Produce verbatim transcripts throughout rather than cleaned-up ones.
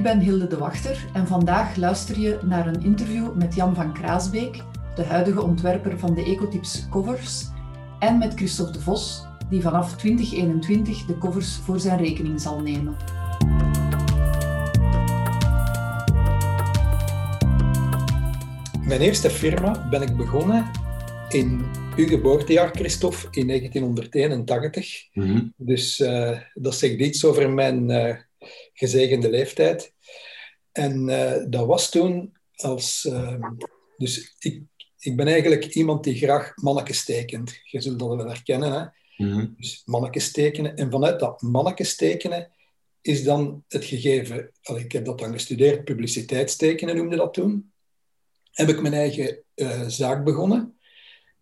Ik ben Hilde de Wachter en vandaag luister je naar een interview met Jan Van Craesbeek, de huidige ontwerper van de Ecotips covers, en met Kristof Devos, die vanaf twintig eenentwintig de covers voor zijn rekening zal nemen. Mijn eerste firma ben ik begonnen in uw geboortejaar, Kristof, in negentienhonderdeenentachtig. Mm-hmm. Dus uh, dat zegt iets over mijn uh, gezegende leeftijd. En uh, dat was toen als... Uh, dus ik, ik ben eigenlijk iemand die graag mannetjes tekent. Je zult dat wel herkennen, hè? Mm-hmm. Dus mannetjes tekenen. En vanuit dat mannetjes tekenen is dan het gegeven... Al, ik heb dat dan gestudeerd, publiciteitstekenen noemde dat toen. Heb ik mijn eigen uh, zaak begonnen.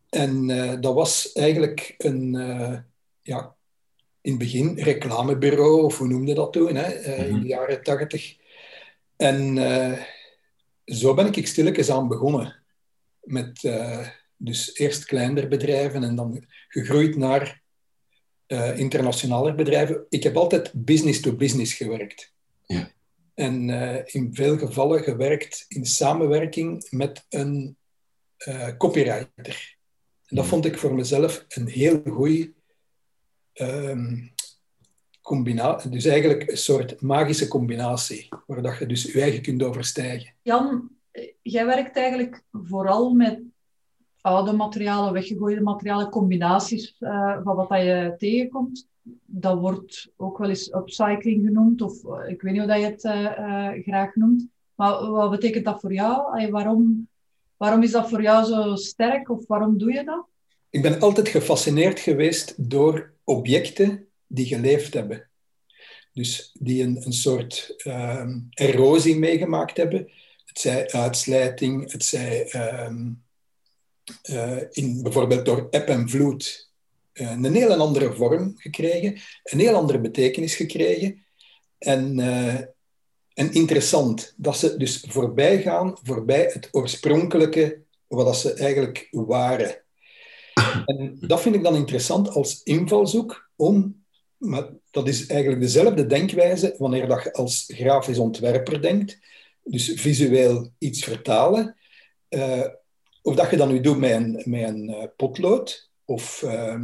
En uh, dat was eigenlijk een, uh, ja, in het begin reclamebureau, of hoe noemde dat toen, hè? Uh, mm-hmm. In de jaren tachtig. En uh, zo ben ik stilletjes aan begonnen. Met uh, dus eerst kleinere bedrijven en dan gegroeid naar uh, internationale bedrijven. Ik heb altijd business to business gewerkt. Ja. En uh, in veel gevallen gewerkt in samenwerking met een uh, copywriter. En dat vond ik voor mezelf een heel goede um, combinatie. Dus eigenlijk een soort magische combinatie, waar dat je dus je eigen kunt overstijgen. Jan, jij werkt eigenlijk vooral met oude materialen, weggegooide materialen, combinaties uh, van wat dat je tegenkomt. Dat wordt ook wel eens upcycling genoemd, of ik weet niet hoe dat je het uh, uh, graag noemt. Maar wat betekent dat voor jou? Allee, waarom... Waarom is dat voor jou zo sterk of waarom doe je dat? Ik ben altijd gefascineerd geweest door objecten die geleefd hebben. Dus die een, een soort um, erosie meegemaakt hebben. Het zij uitslijting, het zij um, uh, in, bijvoorbeeld door eb en vloed uh, een heel andere vorm gekregen, een heel andere betekenis gekregen. En... Uh, En interessant, dat ze dus voorbij gaan, voorbij het oorspronkelijke, wat ze eigenlijk waren. En dat vind ik dan interessant als invalshoek om, maar dat is eigenlijk dezelfde denkwijze wanneer dat je als grafisch ontwerper denkt, dus visueel iets vertalen, uh, of dat je dat nu doet met een, met een potlood of uh,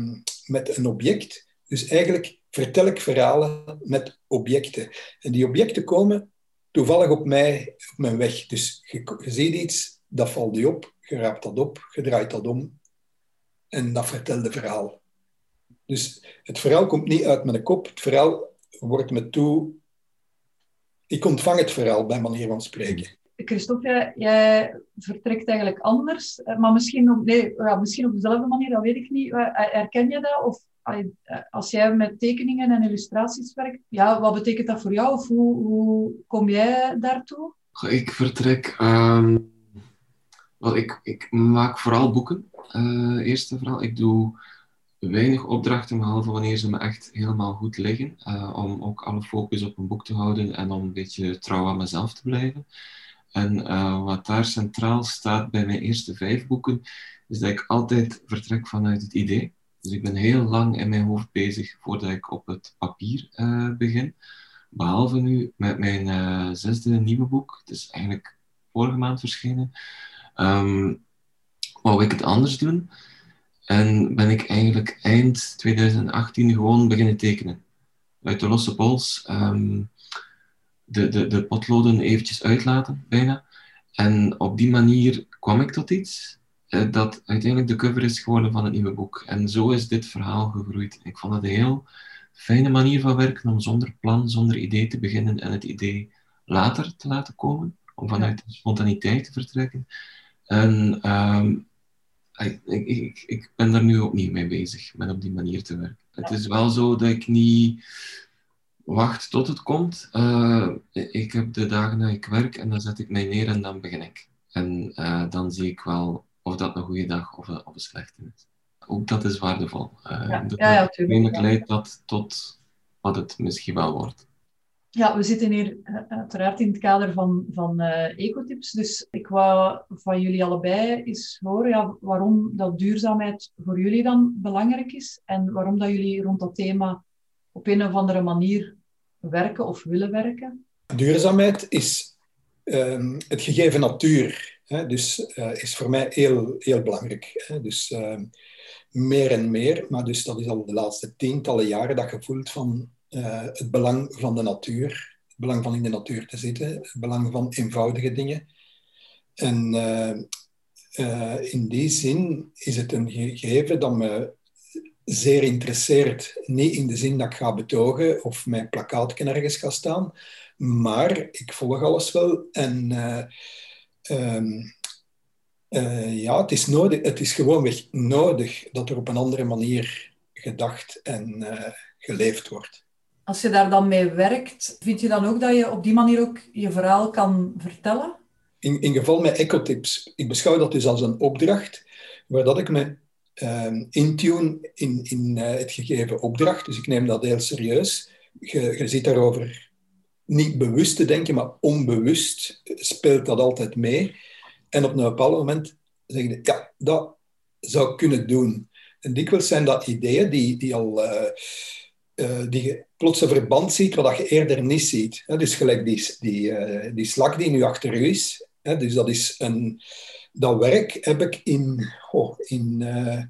met een object. Dus eigenlijk vertel ik verhalen met objecten. En die objecten komen... toevallig op mij, op mijn weg. Dus je, je ziet iets, dat valt je op, je raapt dat op, je draait dat om en dat vertelt het verhaal. Dus het verhaal komt niet uit mijn kop, het verhaal wordt me toe... Ik ontvang het verhaal, bij manier van spreken. Kristof, jij, jij vertrekt eigenlijk anders, maar misschien op, nee, ja, misschien op dezelfde manier, dat weet ik niet. Herken je dat? Of als jij met tekeningen en illustraties werkt, ja, wat betekent dat voor jou? Of hoe, hoe kom jij daartoe? Ik vertrek... Um, wel, ik, ik maak vooral boeken. Uh, eerst en vooral. Ik doe weinig opdrachten, behalve wanneer ze me echt helemaal goed liggen. Uh, om ook alle focus op een boek te houden en om een beetje trouw aan mezelf te blijven. En uh, wat daar centraal staat bij mijn eerste vijf boeken, is dat ik altijd vertrek vanuit het idee. Dus ik ben heel lang in mijn hoofd bezig voordat ik op het papier uh, begin. Behalve nu met mijn uh, zesde nieuwe boek. Het is eigenlijk vorige maand verschenen. Um, wou ik het anders doen. En ben ik eigenlijk eind tweeduizend achttien gewoon beginnen tekenen. Uit de losse pols. Um, de, de, de potloden eventjes uitlaten, bijna. En op die manier kwam ik tot iets... dat uiteindelijk de cover is geworden van het nieuwe boek. En zo is dit verhaal gegroeid. Ik vond het een heel fijne manier van werken om zonder plan, zonder idee te beginnen en het idee later te laten komen, om vanuit de spontaniteit te vertrekken. En um, ik, ik, ik ben daar nu opnieuw mee bezig, met op die manier te werken. Het is wel zo dat ik niet wacht tot het komt. Uh, ik heb de dagen dat ik werk en dan zet ik mij neer en dan begin ik. En uh, dan zie ik wel... of dat een goede dag of, of een slechte is. Ook dat is waardevol. Uh, ja, dat ja, ja, natuurlijk. Leidt dat tot wat het misschien wel wordt. Ja, we zitten hier uiteraard in het kader van, van uh, Ecotips. Dus ik wou van jullie allebei eens horen ja, waarom dat duurzaamheid voor jullie dan belangrijk is. En waarom dat jullie rond dat thema op een of andere manier werken of willen werken. Duurzaamheid is um, het gegeven natuur. Hè? Dus uh, is voor mij heel, heel belangrijk. Hè? Dus uh, meer en meer, maar dus dat is al de laatste tientallen jaren dat je voelt van uh, het belang van de natuur. Het belang van in de natuur te zitten. Het belang van eenvoudige dingen. En uh, uh, in die zin is het een gegeven dat me zeer interesseert. Niet in de zin dat ik ga betogen of mijn plakkaatje ergens ga staan. Maar ik volg alles wel. En uh, um, uh, ja, het is nodig. Het is gewoonweg nodig dat er op een andere manier gedacht en uh, geleefd wordt. Als je daar dan mee werkt, vind je dan ook dat je op die manier ook je verhaal kan vertellen? In, in geval met Ecotips. Ik beschouw dat dus als een opdracht, waar dat ik me uh, intune in, in uh, het gegeven opdracht. Dus ik neem dat heel serieus. Je, je zit daarover niet bewust te denken, maar onbewust speelt dat altijd mee. En op een bepaald moment zeg je, ja, dat zou ik kunnen doen. En dikwijls zijn dat ideeën die, die al... Uh, Uh, die je plots een verband ziet wat je eerder niet ziet. He, dus gelijk die, die, uh, die slak die nu achter u is. He, dus dat, is een, dat werk heb ik in... Oh, in uh,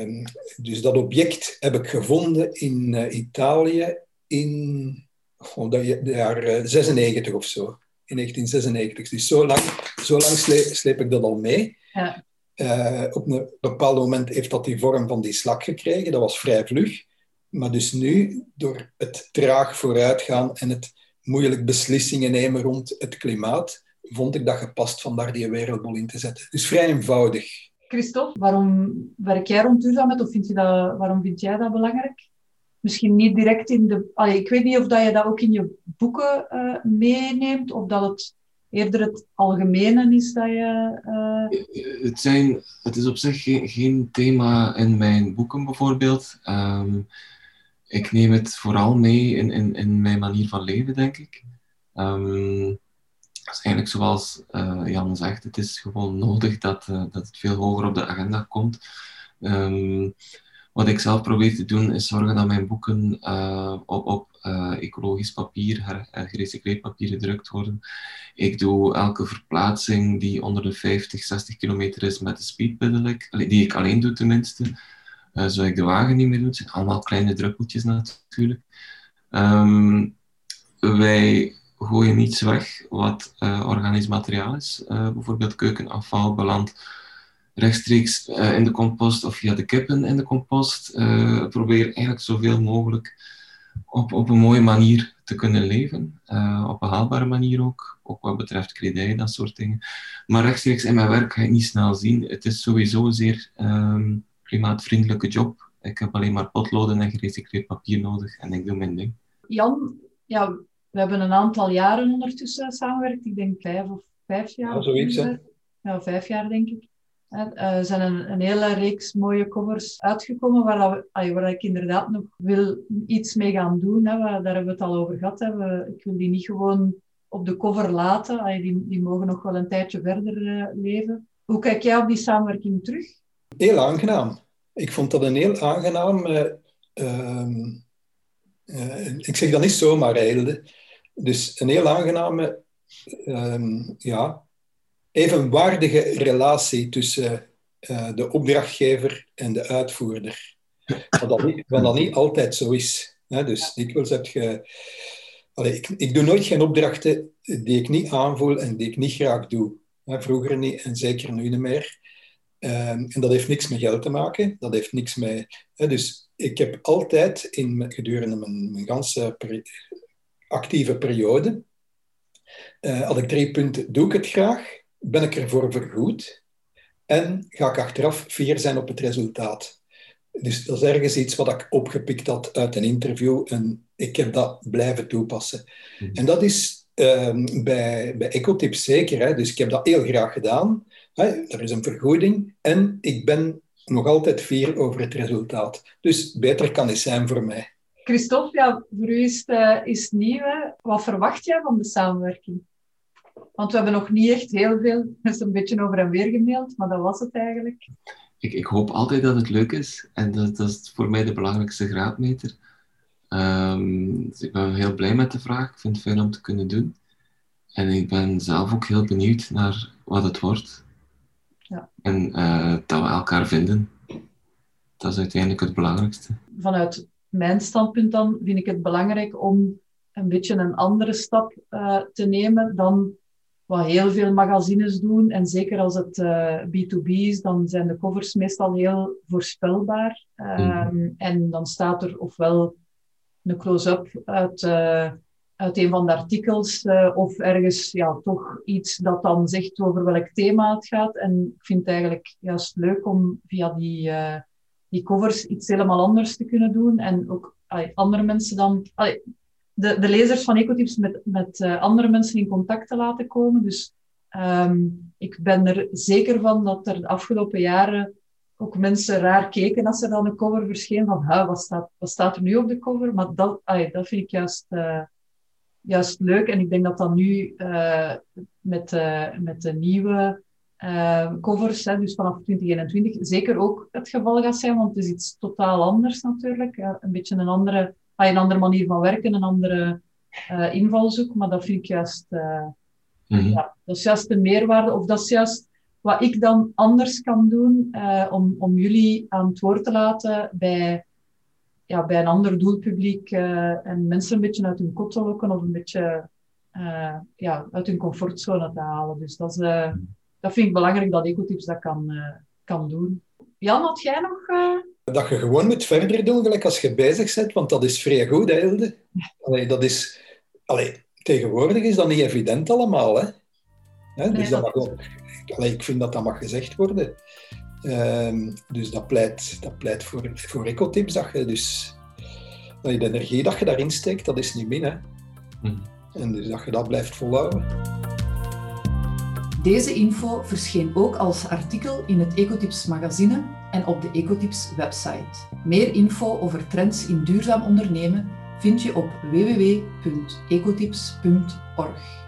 um, dus dat object heb ik gevonden in uh, Italië in oh, de, de jaar uh, zesennegentig of zo. In negentien zesennegentig. Dus zo lang, zo lang sleep, sleep ik dat al mee. Ja. Uh, op een bepaald moment heeft dat die vorm van die slak gekregen. Dat was vrij vlug. Maar dus nu, door het traag vooruitgaan en het moeilijk beslissingen nemen rond het klimaat, vond ik dat gepast om daar die wereldbol in te zetten. Dus vrij eenvoudig. Kristof, waarom werk jij rond duurzaamheid? Of vind je dat, waarom vind jij dat belangrijk? Misschien niet direct in de... Allee, ik weet niet of dat je dat ook in je boeken uh, meeneemt, of dat het eerder het algemene is dat je... Uh... Het, zijn, het is op zich geen, geen thema in mijn boeken bijvoorbeeld. Um, Ik neem het vooral mee in, in, in mijn manier van leven, denk ik. Um, dat is eigenlijk zoals uh, Jan zegt, het is gewoon nodig dat, uh, dat het veel hoger op de agenda komt. Um, wat ik zelf probeer te doen, is zorgen dat mijn boeken uh, op, op uh, ecologisch papier, her, uh, gerecycleerd papier gedrukt worden. Ik doe elke verplaatsing die onder de vijftig, zestig kilometer is met de speedpedelec, die ik alleen doe tenminste. Uh, zodat ik de wagen niet meer doe. Het zijn allemaal kleine druppeltjes natuurlijk. Um, wij gooien niets weg wat uh, organisch materiaal is. Uh, bijvoorbeeld keukenafval belandt rechtstreeks uh, in de compost of via de kippen in de compost. Uh, probeer eigenlijk zoveel mogelijk op, op een mooie manier te kunnen leven. Uh, op een haalbare manier ook. Ook wat betreft kledij, dat soort dingen. Maar rechtstreeks in mijn werk ga je het niet snel zien. Het is sowieso zeer... Um, klimaatvriendelijke job. Ik heb alleen maar potloden en gerecycleerd papier nodig en ik doe mijn ding. Jan, ja, we hebben een aantal jaren ondertussen samengewerkt. Ik denk vijf of vijf jaar. Ja, zoiets, hè? Ja, vijf jaar denk ik. Er zijn een, een hele reeks mooie covers uitgekomen waar, we, waar ik inderdaad nog wil iets mee gaan doen. Daar hebben we het al over gehad. Ik wil die niet gewoon op de cover laten. Die, die mogen nog wel een tijdje verder leven. Hoe kijk jij op die samenwerking terug? Heel aangenaam. Ik vond dat een heel aangenaam... Uh, uh, uh, ik zeg dat niet zomaar, Hilde. Dus een heel aangename, uh, ja, evenwaardige relatie tussen uh, de opdrachtgever en de uitvoerder. Wat dat niet, wat dat niet altijd zo is. Hè? Dus dikwijls heb je... Allee, ik, ik doe nooit geen opdrachten die ik niet aanvoel en die ik niet graag doe. Hè? Vroeger niet en zeker nu niet meer. Uh, en dat heeft niks met geld te maken. Dat heeft niks met... Hè, dus ik heb altijd, in, gedurende mijn, mijn ganse peri- actieve periode, uh, had ik drie punten. Doe ik het graag? Ben ik ervoor vergoed? En ga ik achteraf fier zijn op het resultaat? Dus dat is ergens iets wat ik opgepikt had uit een interview. En ik heb dat blijven toepassen. Mm. En dat is uh, bij, bij Ecotips zeker. Hè, dus ik heb dat heel graag gedaan... Hey, er is een vergoeding en ik ben nog altijd fier over het resultaat. Dus beter kan het zijn voor mij. Kristof, ja, voor u is het, uh, is het nieuw. Hè? Wat verwacht jij van de samenwerking? Want we hebben nog niet echt heel veel. Er is een beetje over en weer gemaild, maar dat was het eigenlijk. Ik, ik hoop altijd dat het leuk is. En dat, dat is voor mij de belangrijkste graadmeter. Um, dus ik ben heel blij met de vraag. Ik vind het fijn om te kunnen doen. En ik ben zelf ook heel benieuwd naar wat het wordt. Ja. En uh, dat we elkaar vinden. Dat is uiteindelijk het belangrijkste. Vanuit mijn standpunt dan vind ik het belangrijk om een beetje een andere stap uh, te nemen dan wat heel veel magazines doen. En zeker als het uh, B twee B is, dan zijn de covers meestal heel voorspelbaar. Uh, mm. En dan staat er ofwel een close-up uit, uh, uit een van de artikels uh, of ergens ja, toch iets dat dan zegt over welk thema het gaat. En ik vind het eigenlijk juist leuk om via die, uh, die covers iets helemaal anders te kunnen doen. En ook allee, andere mensen dan... Allee, De, de lezers van Ecotips met, met uh, andere mensen in contact te laten komen. Dus um, ik ben er zeker van dat er de afgelopen jaren ook mensen raar keken als er dan een cover verscheen van ha, wat, staat, wat staat er nu op de cover? Maar dat, ay, dat vind ik juist, uh, juist leuk. En ik denk dat dat nu uh, met, uh, met de nieuwe uh, covers, hè, dus vanaf twintig eenentwintig, zeker ook het geval gaat zijn. Want het is iets totaal anders natuurlijk. Uh, een beetje een andere... een andere manier van werken, een andere uh, invalshoek, maar dat vind ik juist, uh, mm-hmm. ja, dat is juist de meerwaarde, of dat is juist wat ik dan anders kan doen uh, om, om jullie aan het woord te laten bij, ja, bij een ander doelpubliek uh, en mensen een beetje uit hun kot te lokken of een beetje uh, ja, uit hun comfortzone te halen. Dus dat, is, uh, dat vind ik belangrijk dat Ecotips dat kan, uh, kan doen. Jan, had jij nog... Uh, Dat je gewoon moet verder doen, gelijk als je bezig bent, want dat is vrij goed, hè, Hilde? Allee, dat is... Allee, tegenwoordig is dat niet evident allemaal, hè? Hè? Nee, dus dat mag... Allee, ik vind dat dat mag gezegd worden. Um, dus dat pleit, dat pleit voor, voor Ecotips, dat je dus... Allee, de energie dat je daarin steekt, dat is niet min, hè? Mm. En dus dat je dat blijft volhouden. Deze info verscheen ook als artikel in het Ecotips magazine en op de Ecotips website. Meer info over trends in duurzaam ondernemen vind je op w w w punt ecotips punt org.